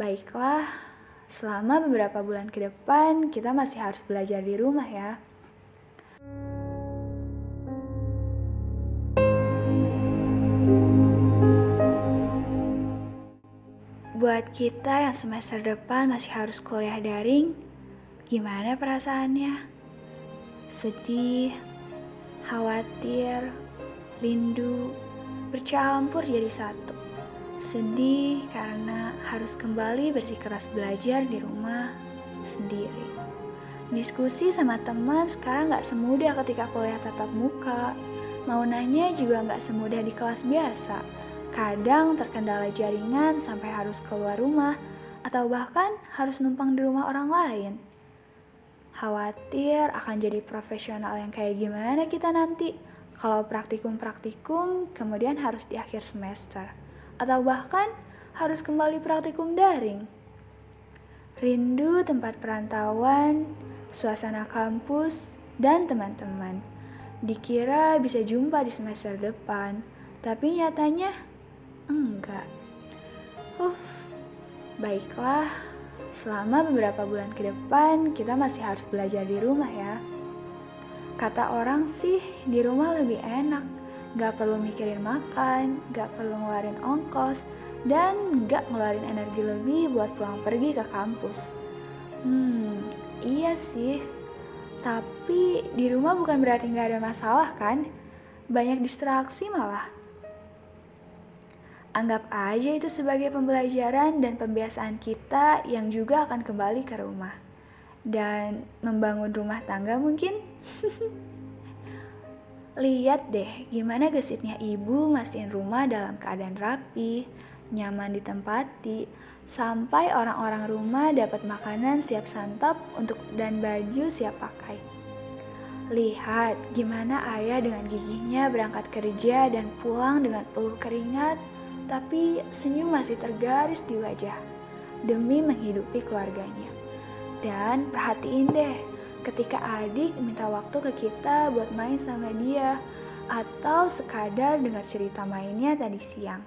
Baiklah, selama beberapa bulan ke depan kita masih harus belajar di rumah ya. Buat kita yang semester depan masih harus kuliah daring, gimana perasaannya? Sedih, khawatir, rindu, bercampur jadi satu. Sedih karena harus kembali bersikeras belajar di rumah sendiri. Diskusi sama teman sekarang gak semudah ketika kuliah tatap muka. Mau nanya juga gak semudah di kelas biasa. Kadang terkendala jaringan sampai harus keluar rumah atau bahkan harus numpang di rumah orang lain. Khawatir akan jadi profesional yang kayak gimana kita nanti kalau praktikum-praktikum kemudian harus di akhir semester. Atau bahkan harus kembali praktikum daring. Rindu tempat perantauan, suasana kampus, dan teman-teman. Dikira bisa jumpa di semester depan, tapi nyatanya enggak. Baiklah, selama beberapa bulan ke depan kita masih harus belajar di rumah ya. Kata orang sih, di rumah lebih enak. Gak perlu mikirin makan, gak perlu ngeluarin ongkos, dan gak ngeluarin energi lebih buat pulang pergi ke kampus. Iya sih, tapi di rumah bukan berarti gak ada masalah kan? Banyak distraksi malah. Anggap aja itu sebagai pembelajaran dan pembiasaan kita yang juga akan kembali ke rumah. Dan membangun rumah tangga mungkin? Lihat deh gimana gesitnya ibu mastiin rumah dalam keadaan rapi, nyaman ditempati, sampai orang-orang rumah dapat makanan siap santap dan baju siap pakai. Lihat gimana ayah dengan giginya berangkat kerja dan pulang dengan peluh keringat, tapi senyum masih tergaris di wajah demi menghidupi keluarganya. Dan perhatiin deh, ketika adik minta waktu ke kita buat main sama dia atau sekadar dengar cerita mainnya tadi siang.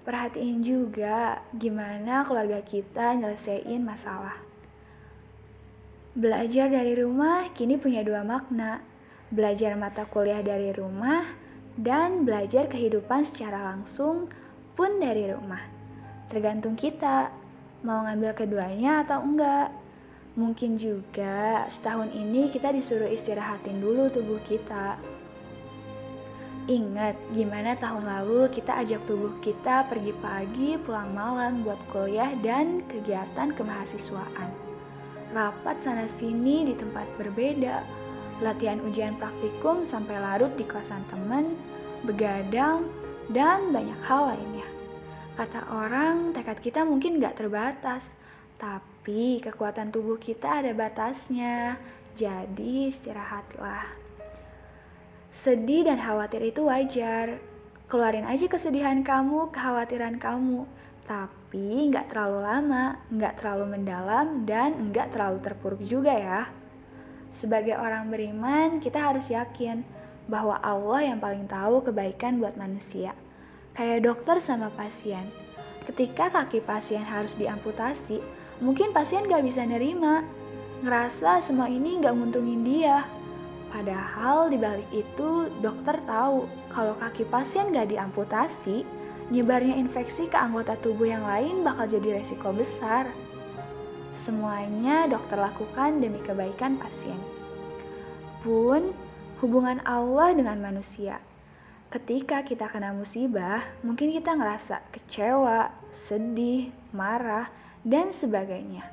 Perhatiin juga gimana keluarga kita nyelesain masalah. Belajar dari rumah kini punya dua makna. Belajar mata kuliah dari rumah dan belajar kehidupan secara langsung pun dari rumah. Tergantung kita mau ngambil keduanya atau enggak. Mungkin juga setahun ini kita disuruh istirahatin dulu tubuh kita. Ingat gimana tahun lalu kita ajak tubuh kita pergi pagi pulang malam buat kuliah dan kegiatan kemahasiswaan. Rapat sana sini di tempat berbeda, latihan ujian praktikum sampai larut di kosan teman, begadang, dan banyak hal lainnya. Kata orang tekad kita mungkin gak terbatas, tapi kekuatan tubuh kita ada batasnya, jadi istirahatlah. Sedih dan khawatir itu wajar. Keluarin aja kesedihan kamu, kekhawatiran kamu. Tapi nggak terlalu lama, nggak terlalu mendalam, dan nggak terlalu terpuruk juga ya. Sebagai orang beriman, kita harus yakin bahwa Allah yang paling tahu kebaikan buat manusia. Kayak dokter sama pasien. Ketika kaki pasien harus diamputasi, mungkin pasien gak bisa nerima, ngerasa semua ini gak nguntungin dia. Padahal dibalik itu dokter tahu kalau kaki pasien gak diamputasi, nyebarnya infeksi ke anggota tubuh yang lain bakal jadi resiko besar. Semuanya dokter lakukan demi kebaikan pasien. Pun hubungan Allah dengan manusia. Ketika kita kena musibah, mungkin kita ngerasa kecewa, sedih, marah, dan sebagainya.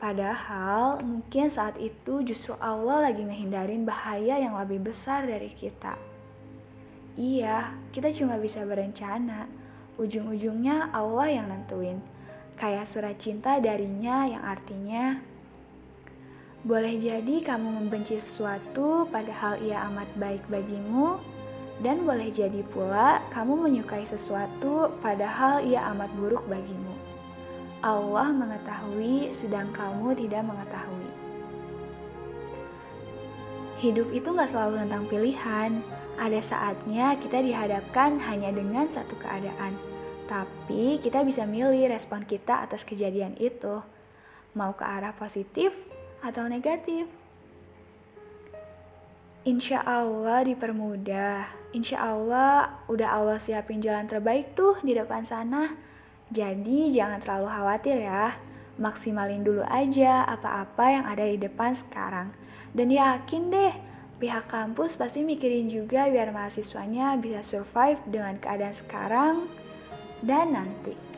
Padahal mungkin saat itu justru Allah lagi ngehindarin bahaya yang lebih besar dari kita. Iya, kita cuma bisa berencana. Ujung-ujungnya Allah yang nentuin. Kayak surat cinta darinya yang artinya, boleh jadi kamu membenci sesuatu padahal ia amat baik bagimu, dan boleh jadi pula kamu menyukai sesuatu padahal ia amat buruk bagimu. Allah mengetahui sedang kamu tidak mengetahui. Hidup itu gak selalu tentang pilihan. Ada saatnya kita dihadapkan hanya dengan satu keadaan. Tapi kita bisa milih respon kita atas kejadian itu, mau ke arah positif atau negatif. Insya Allah dipermudah, Insya Allah udah Allah siapin jalan terbaik tuh di depan sana. Jadi jangan terlalu khawatir ya, maksimalin dulu aja apa-apa yang ada di depan sekarang. Dan yakin deh, pihak kampus pasti mikirin juga biar mahasiswanya bisa survive dengan keadaan sekarang dan nanti.